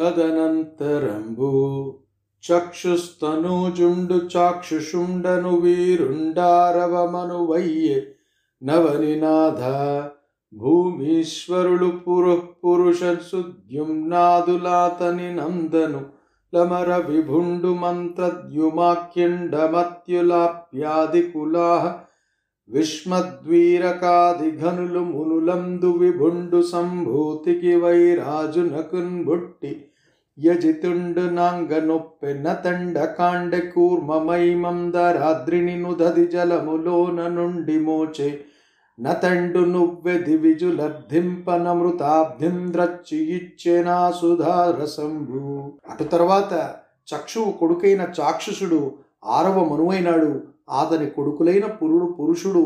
తదనంతరంబు చక్షుస్తనూజుండు చాక్షుషుండను వీరుండారవమను వయ్యే నవనినాథ భూమీశ్వరులు పురుష సుద్యుమ్నాదులాతని నందను లమర విభుండు మంత్రద్యుమాఖ్యండమత్యులాప్యాదికులాహ విష్మద్వీరకాదిఘనులు మునులందు విభుండు సంభూతికి వైరాజునకున్బుట్టి యజితుండు నాంగనొప్పె నతండకాండ కూర్మమైమందరాద్రిని నుదది జలములోన నుండి మోచే నతండు నువ్వె దివిజులబ్ధింపనమృతాబ్ధింద్రచ్చియిచ్చెనా సుధారసంభు. అటు తర్వాత చక్షువు కొడుకైన చాక్షుషుడు ఆరవ మనువైనాడు. అతని కొడుకులైన పురుషుడు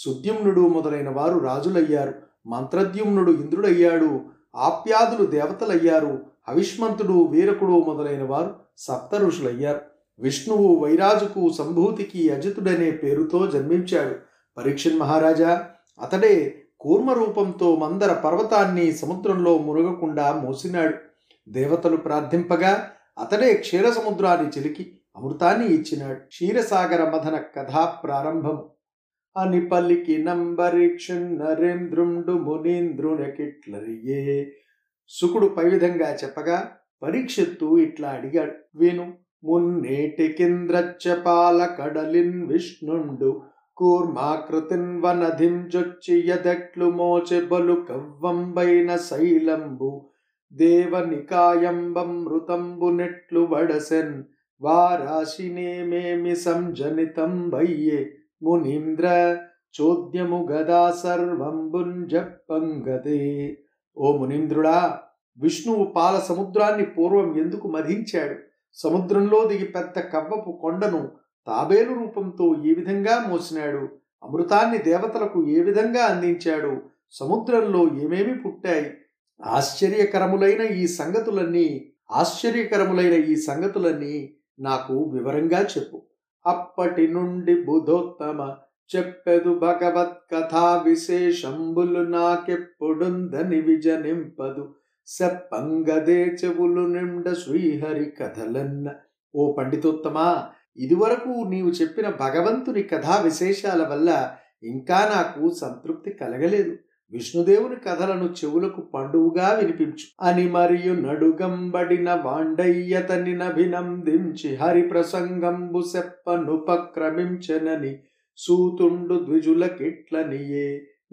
సుద్యుమ్నుడు మొదలైన వారు రాజులయ్యారు. మంత్రద్యుమ్నుడు ఇంద్రుడయ్యాడు. ఆప్యాదులు దేవతలయ్యారు. హవిష్మంతుడు వీరకుడు మొదలైన వారు సప్త ఋషులయ్యారు. విష్ణువు వైరాజుకు సంభూతికి అజితుడనే పేరుతో జన్మించాడు. పరీక్షన్ మహారాజా, అతడే కూర్మరూపంతో మందర పర్వతాన్ని సముద్రంలో మునగకుండా మోసినాడు. దేవతలు ప్రార్థింపగా అతడే క్షీరసముద్రాన్ని చిలికి అమృతాన్ని ఇచ్చినాడు. క్షీరసాగర మథన కథా ప్రారంభము. అని పలికి నంబరీక్షన్ నరేంద్రుండు మునీంద్రునకిట్లరియే సుకుడు పై విధంగా చెప్పగా పరీక్షిత్తు ఇట్లా అడిగాడు, విను. మున్నేటి కింద్రచ్చపాల కడలిన్ విష్ణుండు కూర్మాకృతిన్ వనధిం జొచ్చి యదట్లు మోచె బలు కవ్వంబైన శైలంబు దేవనికాయంబమృతంబు నెట్లు వడసెన్ వారాశినేమేమి సంజనితం వయ్యే మునీంద్ర చోద్యము గదా సర్వంబుంజప్పంగదే. ఓ మునీంద్రుడా, విష్ణువు పాల సముద్రాన్ని పూర్వం ఎందుకు మధించాడు? సముద్రంలో దిగి పెద్ద కవ్వపు కొండను తాబేలు రూపంతో ఏ విధంగా మోసినాడు? అమృతాన్ని దేవతలకు ఏ విధంగా అందించాడు? సముద్రంలో ఏమేమి పుట్టాయి? ఆశ్చర్యకరములైన ఈ సంగతులన్నీ నాకు వివరంగా చెప్పు. అప్పటి నుండి బుధోత్తమ చెప్పెదు భగవత్ కథా విశేషంబులు నాకెప్పుడుందని విజనింపదు సెప్పంగదే చెవులు నిండ శ్రీహరి కథలన్న. ఓ పండితోత్తమా, ఇదివరకు నీవు చెప్పిన భగవంతుని కథా విశేషాల వల్ల ఇంకా నాకు సంతృప్తి కలగలేదు. విష్ణుదేవుని కథలను చెవులకు పండువుగా వినిపించు అని మరియు నడుగంబడిన వాండయ్యతనినభినందించి హరి ప్రసంగంబు సెప్పనుపక్రమించనని సూతుండు ద్విజులకిట్లనియే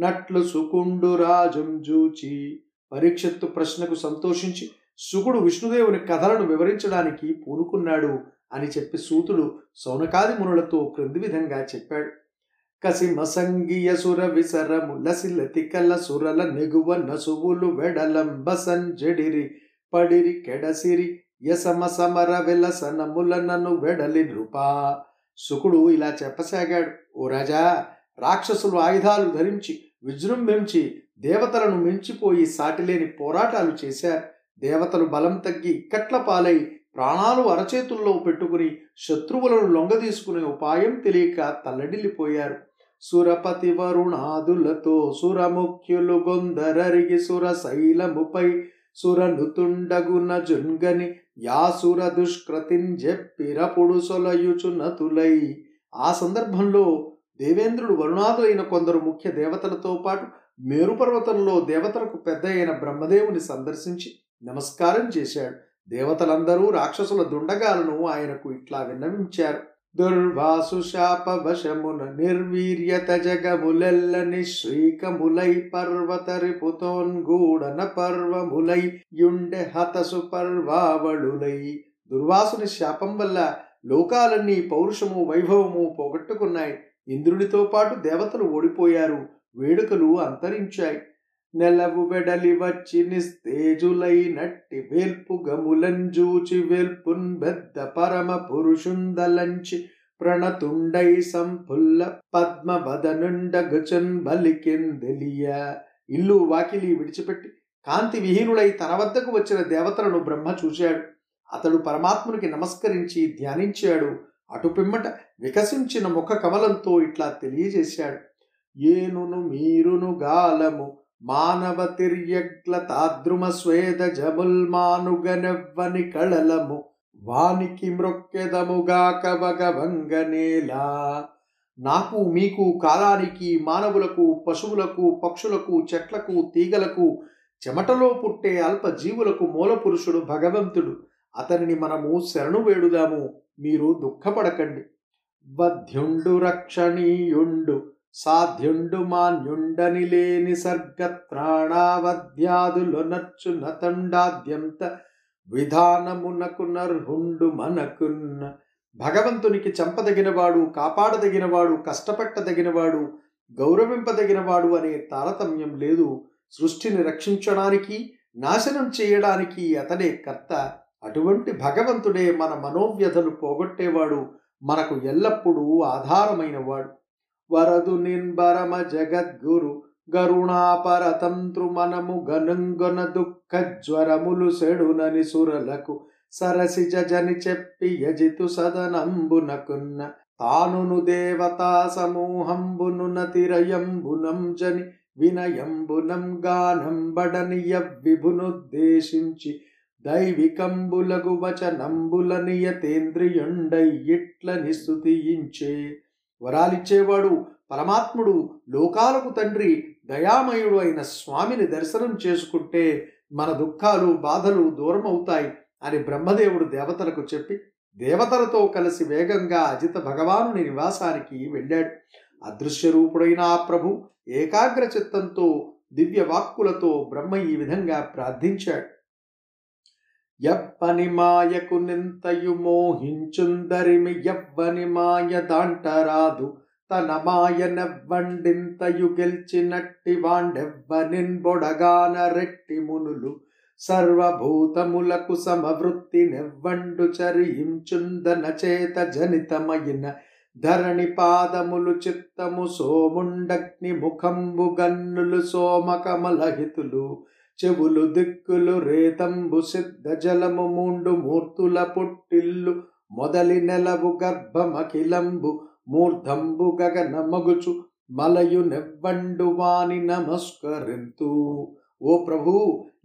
నట్లు సుకుండు రాజం జూచి. పరీక్షత్తు ప్రశ్నకు సంతోషించి సుకుడు విష్ణుదేవుని కథలను వివరించడానికి పూనుకున్నాడు అని చెప్పి సూతుడు సౌనకాది మునులతో క్రింది విధంగా చెప్పాడు. కసిమసంగియ సుర విసరము లసిలతి కల సురల నెగువ నసువులు వెడలంబ సంజడిరి పడిరి కెడసిరి యసమ సమర విలసనముల నను వెడలి నృపా. శుకుడు ఇలా చెప్పసాగాడు. ఓ రాజా, రాక్షసులు ఆయుధాలు ధరించి విజృంభించి దేవతలను మించిపోయి సాటిలేని పోరాటాలు చేశారు. దేవతలు బలం తగ్గి ఇక్కట్ల పాలై ప్రాణాలు అరచేతుల్లో పెట్టుకుని శత్రువులను లొంగదీసుకునే ఉపాయం తెలియక తల్లడిల్లిపోయారు. సురపతి వరుణాదులతో సురముఖ్యులు గొందరరిగి సుర శైలముపై సురనుతుండగున జున్గని యాసుర దుష్కృతిని చెప్పిరపుడు సొలయుచునతులై. ఆ సందర్భంలో దేవేంద్రుడు వరుణాదులైన కొందరు ముఖ్య దేవతలతో పాటు మేరుపర్వతంలో దేవతలకు పెద్ద అయిన బ్రహ్మదేవుని సందర్శించి నమస్కారం చేశాడు. దేవతలందరూ రాక్షసుల దుండగాలను ఆయనకు ఇట్లా విన్నవించారు. దుర్వాసు శాపవశమున నిర్వీర్యత జగములెల్లని శ్రీకములై పర్వతరిపుతోన్గూడన పర్వములై యుండె హతసు పర్వావళులై. దుర్వాసుని శాపం వల్ల లోకాలన్నీ పౌరుషము వైభవము పోగొట్టుకున్నాయి. ఇంద్రునితో పాటు దేవతలు ఓడిపోయారు. వేడుకలు అంతరించాయి. నెలవు వెడలి వచ్చి నిస్తేజులై నట్టి వేల్పు గములంజూచి వేల్పున్ బెద్ద పరమ పురుషుందలంచి ప్రణతుండై సంఫుల్ల పద్మవదనుండగుచన్ బలికెందెలియ. ఇల్లు వాకిలి విడిచిపెట్టి కాంతి విహీనులై తన వద్దకు వచ్చిన దేవతలను బ్రహ్మ చూశాడు. అతడు పరమాత్మునికి నమస్కరించి ధ్యానించాడు. అటుపిమ్మట వికసించిన ముఖ కమలంతో ఇట్లా తెలియజేశాడు. ఏనును మీరును గాలము మానవతిర్యగ్లతాద్రుమస్వేద జముల్మానుగనెవ్వని కళలము వానికి మృక్కెదముగాక భగవంగనేలా. నాకు మీకు కాలానికి మానవులకు పశువులకు పక్షులకు చెట్లకు తీగలకు చెమటలో పుట్టే అల్ప జీవులకు మూలపురుషుడు భగవంతుడు. అతనిని మనము శరణు వేడుదాము, మీరు దుఃఖపడకండి. వధ్యుండు రక్షణీయుండు సాధ్యుండు మాన్యుండని లేని సర్గత్రాణావధ్యాదులొనచ్చు నతండాద్యంత విధానమునకు నర్హుండు మనకున్న. భగవంతునికి చంపదగినవాడు, కాపాడదగినవాడు, కష్టపెట్టదగినవాడు, గౌరవింపదగినవాడు అనే తారతమ్యం లేదు. సృష్టిని రక్షించడానికి, నాశనం చేయడానికి అతడే కర్త. అటువంటి భగవంతుడే మన మనోవ్యధలు పోగొట్టేవాడు, మనకు ఎల్లప్పుడూ ఆధారమైనవాడు. వరదు నిన్బరమ జగద్గురు గరుణాపరతంత్రు మనము గనుంగొన దుఃఖ జ్వరములు సెడునని సురలకు సరసిజ జని చెప్పి యజితు సదనంబునకున్న. తానును దేవతా సమూహంబును నతిరయంబునం జని వినయంబునం గానంబడని యవ్విభునుద్దేశించి దైవికంబులగు వచనంబులనియతేంద్రియుండై ఇట్లని స్తుతించే. వరాలిచ్చేవాడు, పరమాత్ముడు, లోకాలకు తండ్రి, దయామయుడు అయిన స్వామిని దర్శనం చేసుకుంటే మన దుఃఖాలు బాధలు దూరమవుతాయి అని బ్రహ్మదేవుడు దేవతలకు చెప్పి దేవతలతో కలిసి వేగంగా అజిత భగవానుని నివాసానికి వెళ్ళాడు. అదృశ్య రూపుడైన ఆ ప్రభు ఏకాగ్ర చిత్తంతో దివ్య వాక్కులతో బ్రహ్మ ఈ విధంగా ప్రార్థించాడు. ఎప్పని మాయకు నింతయు మోహించుందరిమి ఎవ్వని మాయ దాంటరాదు తన మాయనెవ్వండింతయు గెలిచినట్టి వాండెవ్వనిన్బొడగాన రెట్టి మునులు సర్వభూతములకు సమవృత్తి నెవ్వండు చరించుందన చేత జనితమైన ధరణి పాదములు చిత్తము సోముండగ్ని ముఖంబు గన్నులు సోమకమలహితులు చెవులు దిక్కులు రేతంబు సిద్ధ జలము మూండు మూర్తుల పుట్టిల్లు మొదలి నెలవు గర్భమఖిలంబు మూర్ధంబు గగనమగుచు మలయు నెవ్వండు వాని నమస్కరింతు. ఓ ప్రభు,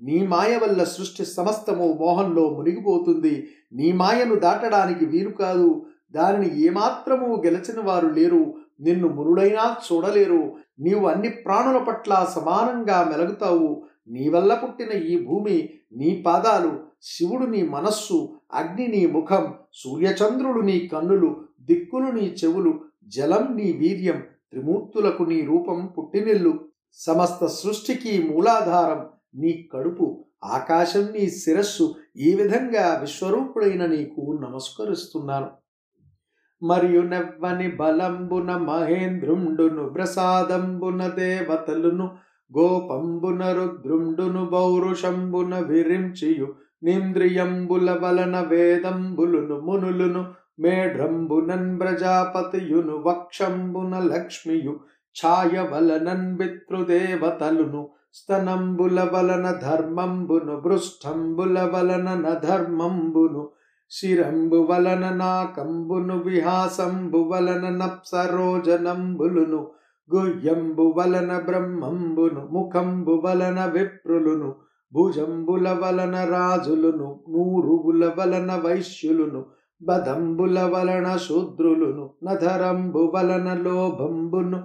నీ మాయ వల్ల సృష్టి సమస్తము మోహంలో మునిగిపోతుంది. నీ మాయను దాటడానికి వీలు కాదు. దానిని ఏమాత్రము గెలిచిన వారు లేరు. నిన్ను మునుడైనా చూడలేరు. నీవు అన్ని ప్రాణుల పట్ల సమానంగా మెలుగుతావు. నీ వల్ల పుట్టిన ఈ భూమి, నీ పాదాలు, శివుడు నీ మనస్సు, అగ్ని నీ ముఖం, సూర్యచంద్రుడు నీ కన్నులు, దిక్కులు నీ చెవులు, జలం నీ వీర్యం, త్రిమూర్తులకు నీ రూపం పుట్టినిల్లు, సమస్త సృష్టికి మూలాధారం నీ కడుపు, ఆకాశం నీ శిరస్సు. ఈ విధంగా విశ్వరూపుడైన నీకు నమస్కరిస్తున్నాను. మరియు నెవ్వని బలంబున మహేంద్రుండును ప్రసాదంబున దేవతలును గోపంబున రుద్రుండును పౌరుషంబున విరించియు నింద్రియంబుల వలన వేదంబులును మునులును మేఢ్రంబునన్ ప్రజాపతియును వక్షంబున లక్ష్మియు ఛాయ వలనన్ పితృదేవతలును స్తనంబుల వలన ధర్మంబును పృష్ఠంబుల వలన నధర్మంబును శిరంబు వలన నాకంబును విహాసంబు వలన నప్సరోజనంబులును గుహ్యంబు వలన బ్రహ్మంబును ముఖంబు వలన విప్రులును భుజంబుల వలన రాజులును నూరుబుల వలన వైశ్యులును బదంబుల వలన శూద్రులును నధరంబు వలన లోభంబును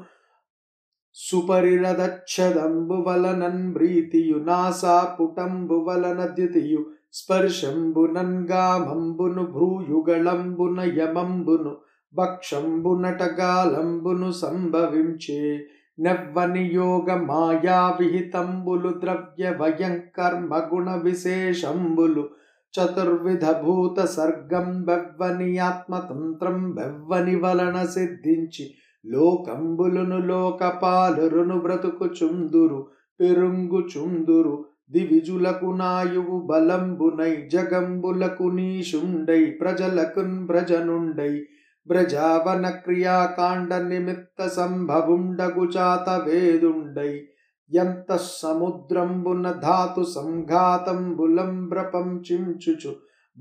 సుపరిరదక్షదంబు వలనన్ ప్రీతియు నాసాపుటంబు వలన ద్యుతియు స్పర్శంబునన్ గామంబును భ్రూయుగళంబున యమంబును భక్షంబునటగాలంబును సంభవించే. నవ్వని యోగ మాయా విహితంబులు ద్రవ్య వయంకర్మ గుణ విశేషంబులు చతుర్విధ భూత సర్గం బెవ్వని ఆత్మతంత్రం బెవ్వని వలన సిద్ధించి లోకంబులును లోకపాలురును బ్రతుకు చుందురు పెరుంగు చుందురు దివిజులకు నాయువు బలంబునై జగంబులకు నీషుండై ప్రజలకున్ ప్రజనుండై బ్రజావన క్రియాకాండ నిమిత్త సంభవుండగు చాత వేదుండై ఎంత సముద్రంబున ధాతు సంఘాతంబులం ప్రపంచించుచు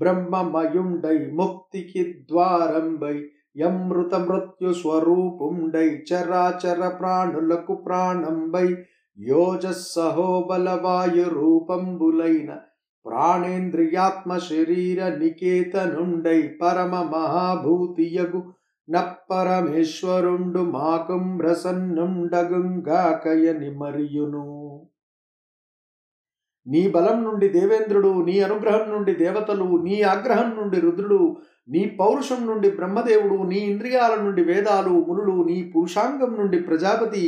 బ్రహ్మమయుండై ముక్తికి ద్వారంబై యమృత మృత్యు స్వరూపుండై చరాచర ప్రాణులకు ప్రాణంబై యోజస్సహో బలవాయు రూపంబులైన ప్రాణేంద్రియాత్మ శరీర నికేతనుండై పరమ మహాభూతియగు నప్పరమేశ్వరుండు మాకుం రసన్నుండగుంగాకయని మరియును. నీ బలం నుండి దేవేంద్రుడు, నీ అనుగ్రహం నుండి దేవతలు, నీ ఆగ్రహం నుండి రుద్రుడు, నీ పౌరుషం నుండి బ్రహ్మదేవుడు, నీ ఇంద్రియాల నుండి వేదాలు మునులు, నీ పురుషాంగం నుండి ప్రజాపతి,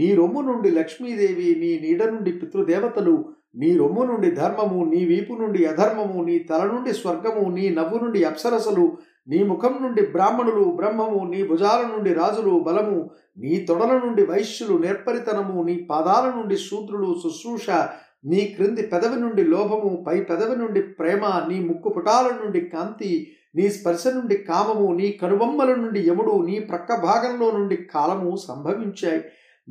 నీ రొమ్ము నుండి లక్ష్మీదేవి, నీ నీడ నుండి పితృదేవతలు, నీ రొమ్ము నుండి ధర్మము, నీ వీపు నుండి అధర్మము, నీ తల నుండి స్వర్గము, నీ నవ్వు నుండి అప్సరసలు, నీ ముఖం నుండి బ్రాహ్మణులు బ్రహ్మము, నీ భుజాల నుండి రాజులు బలము, నీ తొడల నుండి వైశ్యులు నేర్పరితనము, నీ పాదాల నుండి శూద్రులు శుశ్రూష, నీ క్రింది పెదవి నుండి లోభము, పై పెదవి నుండి ప్రేమ, నీ ముక్కు పుటాల నుండి కాంతి, నీ స్పర్శ నుండి కామము, నీ కనుబొమ్మల నుండి యముడు, నీ ప్రక్క భాగంలో నుండి కాలము సంభవించాయి.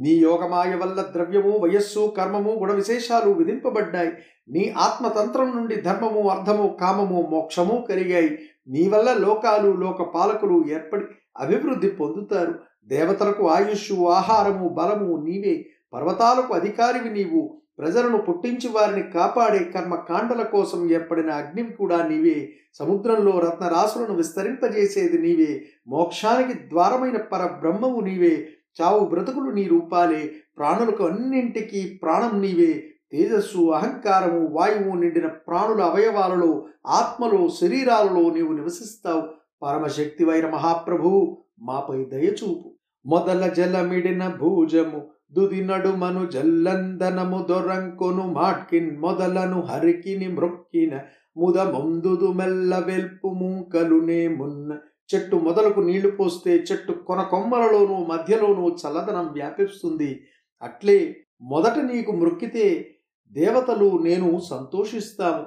నీ యోగమాయ వల్ల ద్రవ్యము, వయస్సు, కర్మము, గుణ విశేషాలు విధింపబడ్డాయి. నీ ఆత్మతంత్రం నుండి ధర్మము, అర్థము, కామము, మోక్షము కలిగాయి. నీ వల్ల లోకాలు, లోక పాలకులు ఏర్పడి అభివృద్ధి పొందుతారు. దేవతలకు ఆయుష్షు, ఆహారము, బలము నీవే. పర్వతాలకు అధికారివి నీవు. ప్రజలను పుట్టించి వారిని కాపాడే కర్మకాండల కోసం ఏర్పడిన అగ్నివి కూడా నీవే. సముద్రంలో రత్నరాశులను విస్తరింపజేసేది నీవే. మోక్షానికి ద్వారమైన పరబ్రహ్మము నీవే. చావు బ్రతుకులు నీ రూపాలే. ప్రాణులకు అన్నింటికీ ప్రాణం నీవే. తేజస్సు, అహంకారము, వాయువు నిండిన ప్రాణుల అవయవాలలో, ఆత్మలో, శరీరాలలో నీవు నివసిస్తావు. పరమశక్తివైన మహాప్రభు, మాపై దయచూపు. మొదల జలమిడిన భూజము దుదినడుమను జల్లందనము దొరంకొను మాట్కిన్ మొదలను హరికిని మృక్కిన ముద ముందుదు మెల్ల వెల్పుము కలునే మున్న. చెట్టు మొదలకు నీళ్లు పోస్తే చెట్టు కొన కొమ్మలలోనూ మధ్యలోనూ చల్లదనం వ్యాపిస్తుంది. అట్లే మొదట నీకు మృక్కితే దేవతలు నేను సంతోషిస్తాము.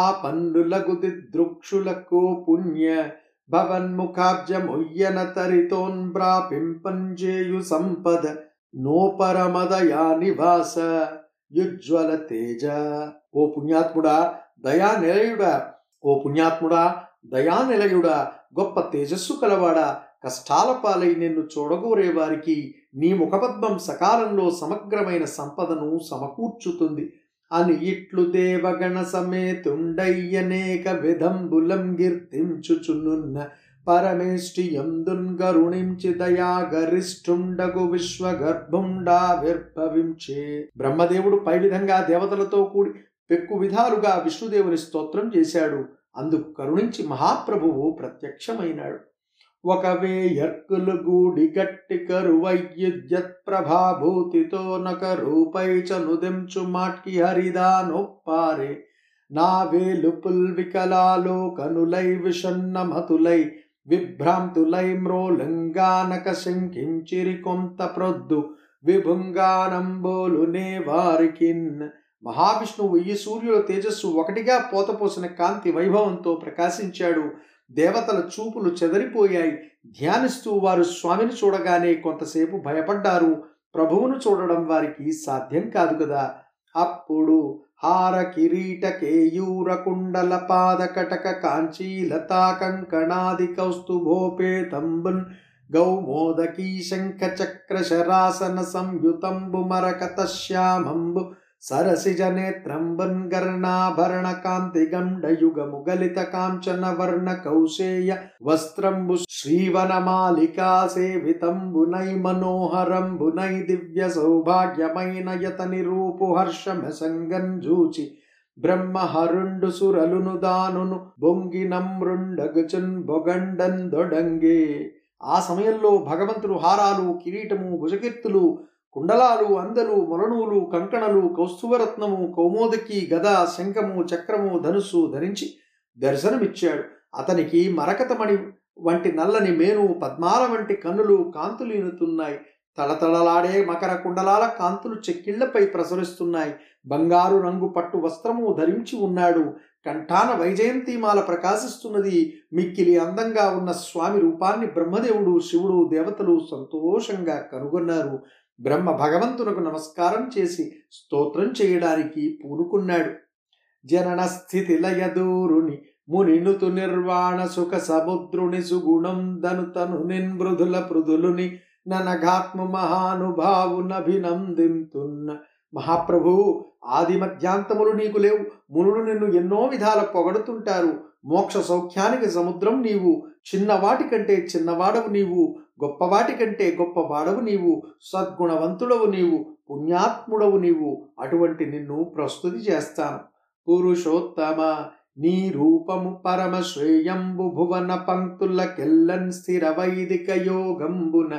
ఆ పన్నులకు దిదృక్షులకు పుణ్య భవన్ముఖాబ్జమొయ్యన తరితోన్బ్రా పింపంజేయు సంపద నోపరమదయా నివాస యుజ్వల తేజ. ఓ పుణ్యాత్ముడా, దయానిలయుడా, గొప్ప తేజస్సు కలవాడా, కష్టాల పాలై నిన్ను చూడగోరే వారికి నీ ముఖపద్మం సకాలంలో సమగ్రమైన సంపదను సమకూర్చుతుంది. అని ఇట్లు దేవగణ సమేతుండయ్యనేక విధంబులం కీర్తించుచునున్న పరమేష్టి యందున్ గరుణించి దయా గరిష్ఠుండగు విశ్వగర్భుండా విర్భవించే. బ్రహ్మదేవుడు పై విధంగా దేవతలతో కూడి పెక్కు విధాలుగా విష్ణుదేవుని స్తోత్రం చేశాడు. అందుకు కరుణించి మహాప్రభువు ప్రత్యక్షమైనాడు. ఒకవే యర్కులు గూడి గట్టి కరువయ్యుద్యత్ ప్రభాభూతితో నక రూపై చనుదించు మాట్కి హరిదానొప్పారే నా వేలుపుల్ వికలాలో కనులై విషన్నమతులై విభ్రాంతులై మ్రోలింగానక శంకించిరి కొంత ప్రొద్దు విభుంగానంబోలునే వారికిన్. మహావిష్ణువు ఈ సూర్యుల తేజస్సు ఒకటిగా పోతపోసిన కాంతి వైభవంతో ప్రకాశించాడు. దేవతల చూపులు చెదరిపోయాయి. ధ్యానిస్తూ వారు స్వామిని చూడగానే కొంతసేపు భయపడ్డారు. ప్రభువును చూడడం వారికి సాధ్యం కాదు కదా. అప్పుడు హార కిరీట కేయూర కుండల పాదకటక కాంచీలతా కంకణాది కౌస్తుభోపేతంబున్ గౌమోదకీ శంఖ చక్ర శరాసన సంయుతంబు మరకత శ్యామంబు సరసిజనేత్రంబన్ గర్ణాభరణ కాంతి గండయుగముగలిత కాంచన వర్ణ కౌశేయ వస్త్రంబు శ్రీవనమాలికా సేవితంబునై మనోహరంబునై దివ్య సౌభాగ్యమైన యత నిరూపు హర్షమసంగంజూచి బ్రహ్మహరుండు సురలును దానును బొంగినమ్రుండగుచున్ బొగండన్ దొడంగే. ఆ సమయంలో భగవంతుడు హారాలు, కిరీటము, భుజకీర్తులు, కుండలాలు, అందలు, మొలనూలు, కంకణలు, కౌస్తుభరత్నము, కౌమోదకి, గద, శంఖము, చక్రము, ధనుస్సు ధరించి దర్శనమిచ్చాడు. అతనికి మరకతమణి వంటి నల్లని మేను, పద్మాల వంటి కన్నులు కాంతులీనుతున్నాయి. తళతళలాడే మకర కుండలాల కాంతులు చెక్కిళ్లపై ప్రసరిస్తున్నాయి. బంగారు రంగు పట్టు వస్త్రము ధరించి ఉన్నాడు. కంఠాన వైజయంతిమాల ప్రకాశిస్తున్నది. మిక్కిలి అందంగా ఉన్న స్వామి రూపాన్ని బ్రహ్మదేవుడు, శివుడు, దేవతలు సంతోషంగా కనుగొన్నారు. బ్రహ్మ భగవంతునకు నమస్కారం చేసి స్తోత్రం చేయడానికి పూనుకున్నాడు. జనన స్థితి లయదూరుని మునినుతు నిర్వాణ సుఖ సముద్రుని సుగుణం ధను తను నిన్ మృదుల పృదులుని ననఘాత్మ మహానుభావునభినందింతున్న. మహాప్రభు, ఆది మధ్యాంతములు నీకు లేవు. మునులు నిన్ను ఎన్నో విధాల పొగడుతుంటారు. మోక్ష సౌఖ్యానికి సముద్రం నీవు. చిన్నవాటి కంటే చిన్నవాడవు నీవు. గొప్పవాటి కంటే గొప్పవాడవు నీవు. సద్గుణవంతుడవు నీవు. పుణ్యాత్ముడవు నీవు. అటువంటి నిన్ను ప్రస్తుతి చేస్తాను. పురుషోత్తమ, నీ రూపము పరమ శ్రేయంబు భువన పంక్తుల కెల్లన్ స్థిర వైదిక యోగంబున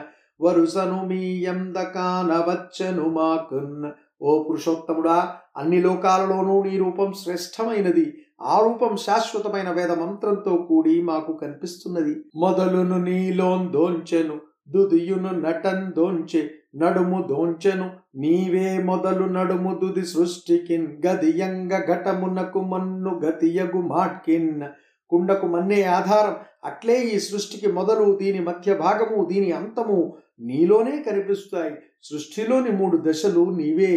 వరుసను మీయంద కానవచ్చను మాకున్న. ఓ పురుషోత్తముడా, అన్ని లోకాలలోనూ నీ రూపం శ్రేష్టమైనది. ఆ రూపం శాశ్వతమైన వేద మంత్రంతో కూడి మాకు కనిపిస్తున్నది. మొదలును నీలోందోంచెను, దుదియును నటందోంచె, నడుము దోంచెను. నీవే మొదలు నడుము దుది సృష్టికిన్, గదియంగ ఘటమునకు మన్ను గతియగు మాట్కిన్న. కుండకు మన్నే ఆధారం. అట్లే ఈ సృష్టికి మొదలు, దీని మధ్య భాగము, దీని అంతము నీలోనే కనిపిస్తాయి. సృష్టిలోని మూడు దశలు నీవే.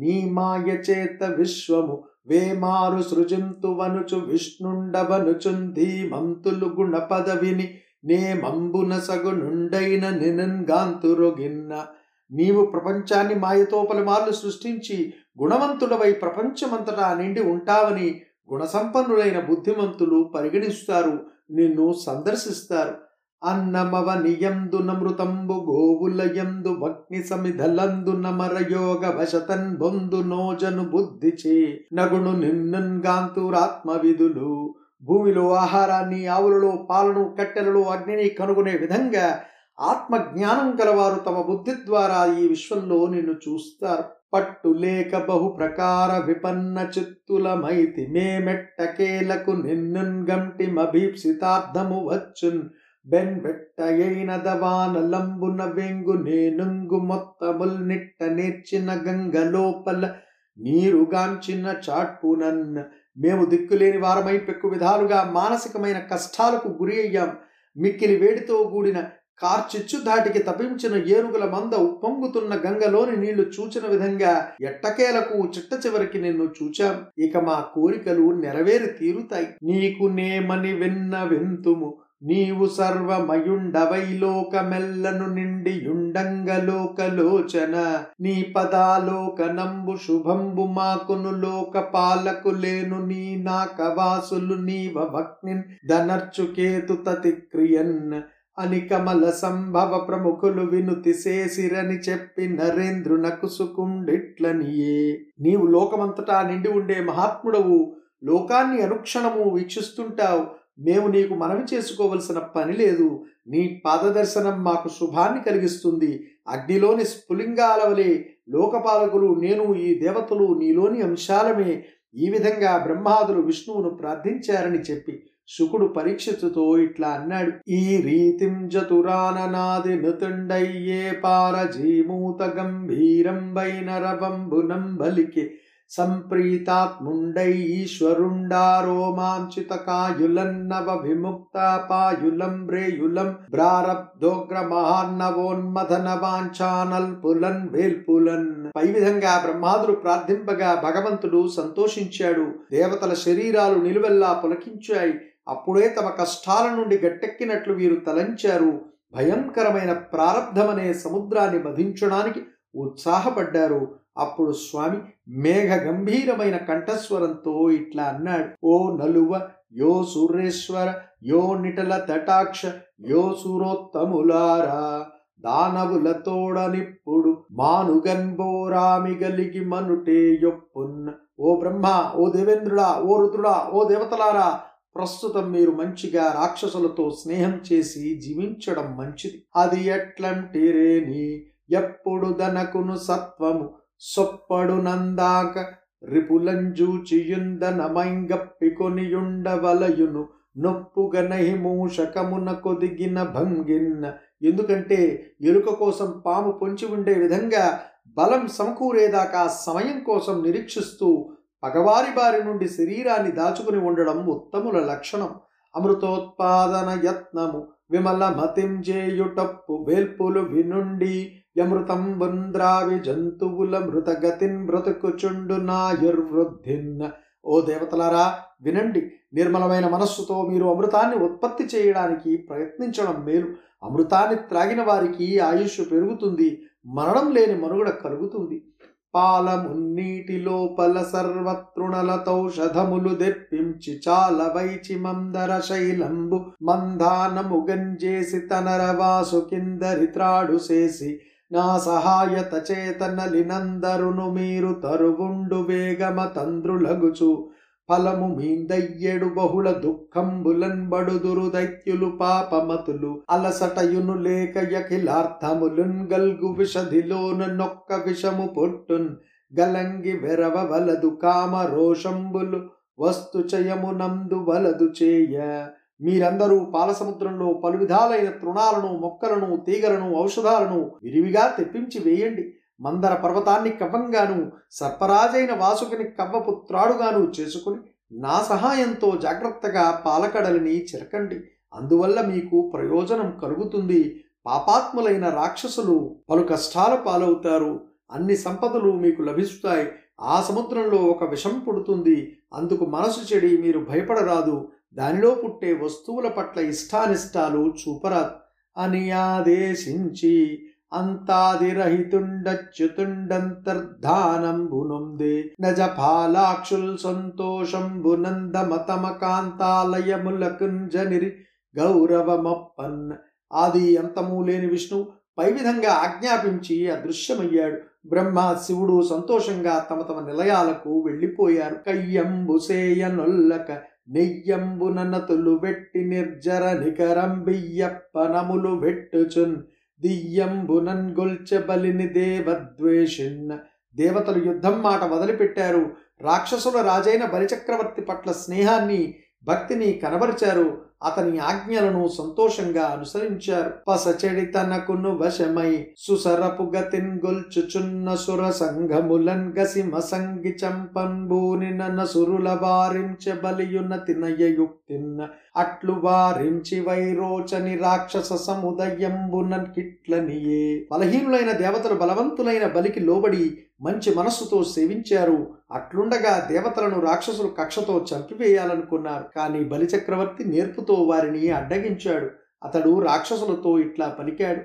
నీ మాయ చేత విశ్వము వేమారు సృజింతు వనుచు విష్ణుండవనుచుంది మంతులు గుణ పదవిని నే మంబున సగునుండైన నినంగాంతురొగిన్న. నీవు ప్రపంచాన్ని మాయతో పలుమార్లు సృష్టించి గుణవంతుడవై ప్రపంచమంతటా నిండి ఉంటావని గుణసంపన్నులైన బుద్ధిమంతులు పరిగణిస్తారు, నిన్ను సందర్శిస్తారు. అన్నమవ నియందు నమృతంబు గోవులయందు వగ్ని సమిధలందు నమరయోగ వశతన్ బొందు నోజను బుద్ధిచే నగుణు నిన్నంగాంతురాత్మ విధులు. భూమిలో ఆహారాన్ని, ఆవులలో పాలను, కట్టెలలో అగ్నిని కనుగొనే విధంగా ఆత్మజ్ఞానం గలవారు తమ బుద్ధి ద్వారా ఈ విశ్వంలో నిన్ను చూస్తారు. పట్టు లేక బహు ప్రకార విపన్న చిత్తులమైతి మేమెట్టకేలకు నిన్నుంగంటిమభీప్సితార్థము వచ్చున్ బెన్బెట్టయైన దవానలంబున వెంగు నేనుంగు మొత్తముల్ నిట్ట నేర్చిన గంగలోపల నీరుగాంచిన చాట్పునన్. మేము దిక్కులేని వారమై పెక్కు విధాలుగా మానసికమైన కష్టాలకు గురి అయ్యాం. మిక్కిలి వేడితో కూడిన కార్చిచ్చు ధాటికి తపించిన ఏనుగుల మంద ఉప్పొంగుతున్న గంగలోని నీళ్లు చూచిన విధంగా ఎట్టకేలకు చిట్ట చివరికి నిన్ను చూచాం. ఇక మా కోరికలు నెరవేరి తీరుతాయి. నీకు నేమని విన్న వింతుము, నీవు సర్వమయుండవైలోకమెల్లను నిండియుండంగలోకలోచన. నీ పదాలోకనంబు శుభంబు మాకును లోక పాలకులేను నీ నాకవాసులు నీవభక్నిన్ ధనర్చుకేతు తతిక్రియన్ అని కమల సంభవ ప్రముఖులు వినుతి చేసిరని చెప్పి నరేంద్రునకు సుకుండిట్లనియే. నీవు లోకమంతటా నిండి ఉండే మహాత్ముడవు. లోకాన్ని అనుక్షణము వీక్షిస్తుంటావు. మేము నీకు మనవి చేసుకోవలసిన పని లేదు. నీ పాదదర్శనం మాకు శుభాన్ని కలిగిస్తుంది. అగ్నిలోని స్ఫులింగాల వలె లోకపాలకులు, నేను, ఈ దేవతలు నీలోని అంశాలమే. ఈ విధంగా బ్రహ్మాదులు విష్ణువును ప్రార్థించారని చెప్పి శుకుడు పరీక్షితుతో ఇట్లా అన్నాడు. ఈ రీతిం జతురాననాది నృతుండయ్యే పారజీమూత గంభీరం వైనరవంబునం బలికి సంప్రీతాత్ముండై ఈశ్వరుండారో మాంచిత కాయులన్నవ విముక్త పాయులం రేయులం బ్రారబ్ధోగ్ర మహాన్నవోన్మథన వాంఛానల్ పులన్ వేల్పులన్. పై విధంగా బ్రహ్మాదులు ప్రార్థింపగా భగవంతుడు సంతోషించాడు. దేవతల శరీరాలు నిలువెల్లా పులకించాయి. అప్పుడే తమ కష్టాల నుండి గట్టెక్కినట్లు వీరు తలంచారు. భయంకరమైన ప్రారబ్ధమనే సముద్రాన్ని మధించడానికి ఉత్సాహపడ్డారు. అప్పుడు స్వామి మేఘ గంభీరమైన కంఠస్వరంతో ఇట్లా అన్నాడు. ఓ నలువ, యో సూర్యేశ్వర, యో నిటల తటాక్ష, యో సూరోత్తములారా, దానవులతోడనిప్పుడు మానుగన్బోరామి గలిగి మనుటే యొప్పున్న. ఓ బ్రహ్మ, ఓ దేవేంద్రుడా, ఓ రుద్రుడా, ఓ దేవతలారా, ప్రస్తుతం మీరు మంచిగా రాక్షసులతో స్నేహం చేసి జీవించడం మంచిది. అది ఎట్లంటిరేని ఎప్పుడు దనకును సత్వము సొప్పడు నందాక రిపులంజూచియుందనమైంగప్పికొనియుండవలయును నొప్పుగనహి మూషకమున కొదిగిన భంగిన్న. ఎందుకంటే ఎలుక కోసం పాము పొంచి ఉండే విధంగా బలం సమకూరేదాకా సమయం కోసం నిరీక్షిస్తూ పగవారి బారి నుండి శరీరాన్ని దాచుకుని ఉండడం ఉత్తముల లక్షణం. అమృతోత్పాదన యత్నము విమల మతిం జేయుటప్పు వేల్పులు వినుండి యమృతం బృంద్రావి జంతువుల మృతగతిన్ బ్రతుకుచుండు నాయుర్వృద్ధిన్న. ఓ దేవతలారా, వినండి, నిర్మలమైన మనస్సుతో మీరు అమృతాన్ని ఉత్పత్తి చేయడానికి ప్రయత్నించడం మేలు. అమృతాన్ని త్రాగిన వారికి ఆయుష్ పెరుగుతుంది, మరణం లేని మనుగడ కలుగుతుంది. పాలమున్నీటి లోపల సర్వతృణలతౌషధములు దెప్పించి చాలవైచి మందర శైలంబు మందానము గంజేసి తనరవాసు కిందరి త్రాడు చేసి నా సహాయత చేతనలినందరును మీరు తరువుండు వేగమ తంద్రులగుచు ఫలము మీందయ్యడు బహుళ దుఃఖంబులన్బడుదురు దైత్యులు పాపమతులు అలసటయును లేకయఖిలార్థములున్ గల్గు విషధిలోన నొక్క విషము పొట్టున్ గలంగి వెరవ వలదు కామ రోషంబులు వస్తు చయమునందు వలదు చేయ. మీరందరూ పాలసముద్రంలో పలు విధాలైన తృణాలను, మొక్కలను, తీగలను, ఔషధాలను విరివిగా తెప్పించి వేయండి. మందర పర్వతాన్ని కవ్వంగాను, సర్పరాజైన వాసుకిని కవ్వపు త్రాడుగాను చేసుకుని నా సహాయంతో జాగ్రత్తగా పాలకడలిని చిరకండి. అందువల్ల మీకు ప్రయోజనం కలుగుతుంది. పాపాత్ములైన రాక్షసులు పలు కష్టాల పాలవుతారు. అన్ని సంపదలు మీకు లభిస్తాయి. ఆ సముద్రంలో ఒక విషం పుడుతుంది. అందుకు మనసు చెడి, మీరు భయపడరాదు. దానిలో పుట్టే వస్తువుల పట్ల ఇష్టానిష్టాలు చూపరాదు అని ఆదేశించి అంతాదిరహితుండచ్యుతుండంతర్ధానంబునుందే నజఫాలాక్షుల్ సంతోషంబునందమతమకాంతాలయములకుంజనిరి గౌరవమప్పన్. ఆది అంతము లేని విష్ణు పై విధంగా ఆజ్ఞాపించి అదృశ్యమయ్యాడు. బ్రహ్మ, శివుడు సంతోషంగా తమ తమ నిలయాలకు వెళ్ళిపోయారు. కయ్యంబుసేయనొల్లక నెయ్యంబునతులు వెట్టి నిర్జర నికరంబియ్యప్పనములు వెట్టుచున్ దియ్యంబునన్గొల్చె బలిని దేవద్వేషిన్న. దేవతలు యుద్ధం మాట వదిలిపెట్టారు. రాక్షసుల రాజైన బలిచక్రవర్తి పట్ల స్నేహాన్ని, భక్తిని కనబరిచారు. అతని ఆజ్ఞలను సంతోషంగా అనుసరించారు. పసచెడి తనకును వశమై సుసరపు గతిన్ గొల్చుచున్న సుర సంఘములన్ గసిమ సంగి చంపంబూని నసురుల వారించె బలియున తినయ యుక్తిన్న అట్లు వారించి వైరోచని రాక్షస సముదయంబునన్ కిట్లనియే. బలహీనులైన దేవతలు బలవంతులైన బలికి లోబడి మంచి మనస్సుతో సేవించారు. అట్లుండగా దేవతలను రాక్షసులు కక్షతో చంపివేయాలనుకున్నారు. కానీ బలిచక్రవర్తి నేర్పుతో వారిని అడ్డగించాడు. అతడు రాక్షసులతో ఇట్లా పలికాడు.